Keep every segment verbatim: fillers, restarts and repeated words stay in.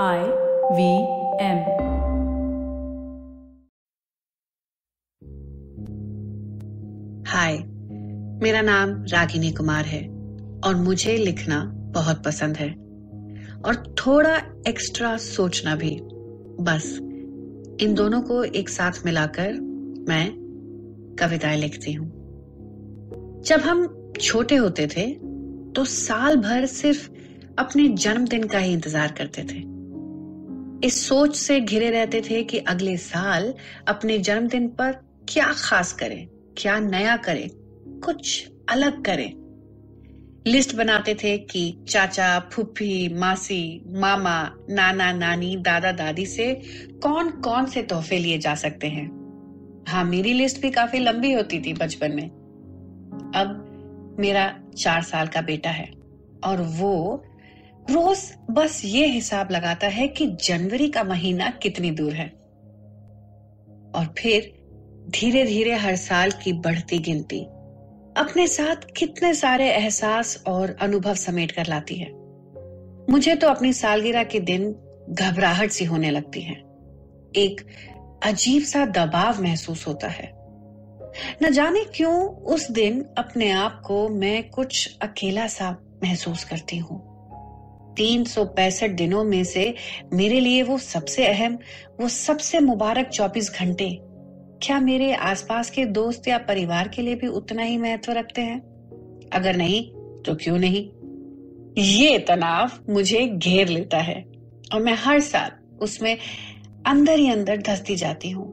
आई V M. हाय, मेरा नाम रागिनी कुमार है और मुझे लिखना बहुत पसंद है और थोड़ा एक्स्ट्रा सोचना भी। बस इन दोनों को एक साथ मिलाकर मैं कविताएं लिखती हूँ। जब हम छोटे होते थे तो साल भर सिर्फ अपने जन्मदिन का ही इंतजार करते थे। इस सोच से घिरे रहते थे कि अगले साल अपने जन्मदिन पर क्या खास करें, क्या नया करें, कुछ अलग करें। लिस्ट बनाते थे कि चाचा, फूफी, मासी, मामा, नाना, नानी, दादा, दादी से कौन कौन से तोहफे लिए जा सकते हैं। हाँ, मेरी लिस्ट भी काफी लंबी होती थी बचपन में। अब मेरा चार साल का बेटा है और वो रोज बस ये हिसाब लगाता है कि जनवरी का महीना कितनी दूर है। और फिर धीरे धीरे हर साल की बढ़ती गिनती अपने साथ कितने सारे एहसास और अनुभव समेट कर लाती है। मुझे तो अपनी सालगिरह के दिन घबराहट सी होने लगती है। एक अजीब सा दबाव महसूस होता है। न जाने क्यों उस दिन अपने आप को मैं कुछ अकेला सा महसूस करती हूँ। तीन सौ पैंसठ दिनों में से मेरे लिए वो सबसे अहम, वो सबसे मुबारक चौबीस घंटे क्या मेरे आसपास के दोस्त या परिवार के लिए भी उतना ही महत्व रखते हैं? अगर नहीं तो क्यों नहीं? ये तनाव मुझे घेर लेता है और मैं हर साल उसमें अंदर ही अंदर धंसती जाती हूँ।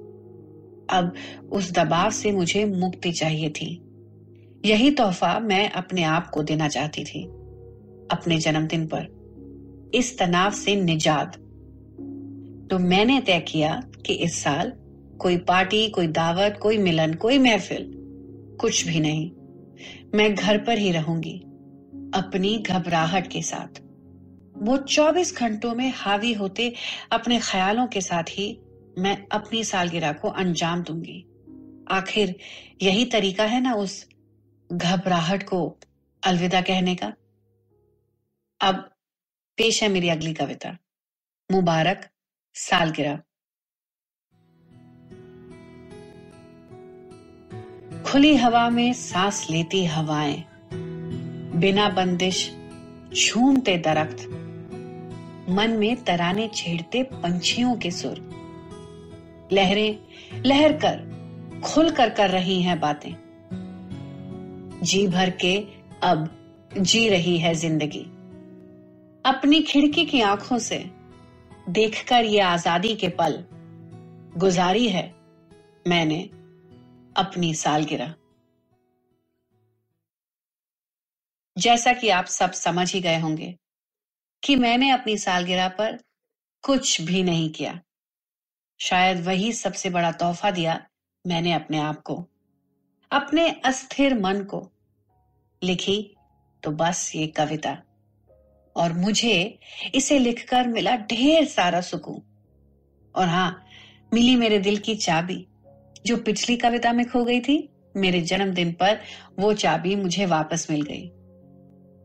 अब उस दबाव से मुझे मुक्ति चाहिए थी। यही तोहफा मैं अपने आप को देना चाहती थी अपने जन्मदिन पर, इस तनाव से निजात। तो मैंने तय किया कि इस साल कोई पार्टी, कोई दावत, कोई मिलन, कोई महफिल, कुछ भी नहीं। मैं घर पर ही रहूंगी अपनी घबराहट के साथ, वो चौबीस घंटों में हावी होते अपने ख्यालों के साथ ही मैं अपनी सालगिरह को अंजाम दूंगी। आखिर यही तरीका है ना उस घबराहट को अलविदा कहने का। अब पेश है मेरी अगली कविता, मुबारक सालगिरह। खुली हवा में सांस लेती हवाएं, बिना बंदिश झूमते दरख्त, मन में तराने छेड़ते पंछियों के सुर, लहरें लहर कर खुल कर कर रही हैं बातें, जी भर के अब जी रही है जिंदगी। अपनी खिड़की की आंखों से देखकर ये आजादी के पल गुजारी है मैंने अपनी सालगिरह। जैसा कि आप सब समझ ही गए होंगे कि मैंने अपनी सालगिरह पर कुछ भी नहीं किया। शायद वही सबसे बड़ा तोहफा दिया मैंने अपने आप को, अपने अस्थिर मन को। लिखी तो बस ये कविता और मुझे इसे लिखकर मिला ढेर सारा सुकून। और हाँ, मिली मेरे दिल की चाबी, जो पिछली कविता में खो गई थी। मेरे जन्मदिन पर वो चाबी मुझे वापस मिल गई।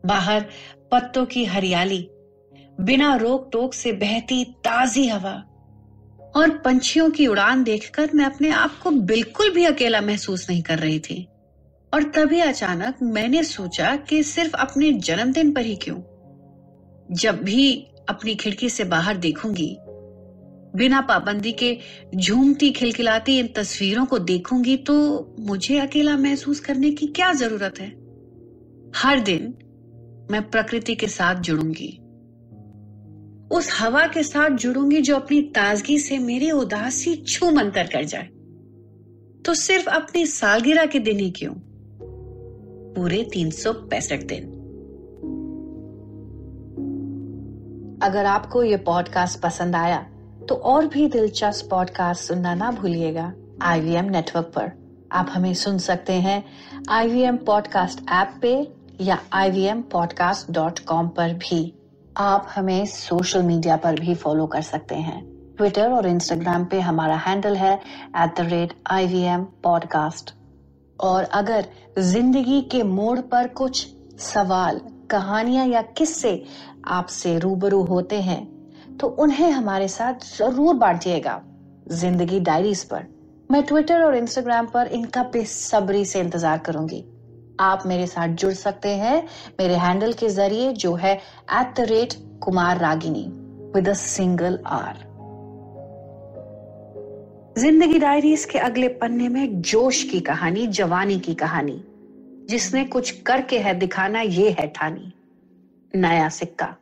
बाहर पत्तों की हरियाली, बिना रोक टोक से बहती ताजी हवा और पंछियों की उड़ान देखकर मैं अपने आप को बिल्कुल भी अकेला महसूस नहीं कर रही थी। और तभी अचानक मैंने सोचा कि सिर्फ अपने जन्मदिन पर ही क्यों। जब भी अपनी खिड़की से बाहर देखूंगी, बिना पाबंदी के झूमती खिलखिलाती इन तस्वीरों को देखूंगी तो मुझे अकेला महसूस करने की क्या जरूरत है। हर दिन मैं प्रकृति के साथ जुड़ूंगी, उस हवा के साथ जुड़ूंगी जो अपनी ताजगी से मेरी उदासी छू मंतर कर जाए। तो सिर्फ अपनी सालगिरह के दिन ही क्यों, पूरे तीन सौ पैंसठ दिन। अगर आपको ये पॉडकास्ट पसंद आया तो और भी दिलचस्प पॉडकास्ट सुनना ना भूलिएगा। आई वी एम नेटवर्क पर आप हमें सुन सकते हैं, I V M podcast app पे या I V M podcast dot com पर भी। आप हमें सोशल मीडिया पर भी फॉलो कर सकते हैं। ट्विटर और इंस्टाग्राम पे हमारा हैंडल है at the rate I V M podcast. और अगर जिंदगी के मोड़ पर कुछ सवाल, कहानियां या किस्से आपसे रूबरू होते हैं तो उन्हें हमारे साथ जरूर बांटिएगा। जिंदगी डायरीज पर मैं ट्विटर और इंस्टाग्राम पर इनका बेसब्री से इंतजार करूंगी। आप मेरे साथ जुड़ सकते हैं मेरे हैंडल के जरिए जो है at the rate Kumar Ragini with a single R. Zindagi diaries के अगले पन्ने में जोश की कहानी, जवानी की कहानी, जिसने कुछ करके है दिखाना ये है ठानी। नया सिक्का।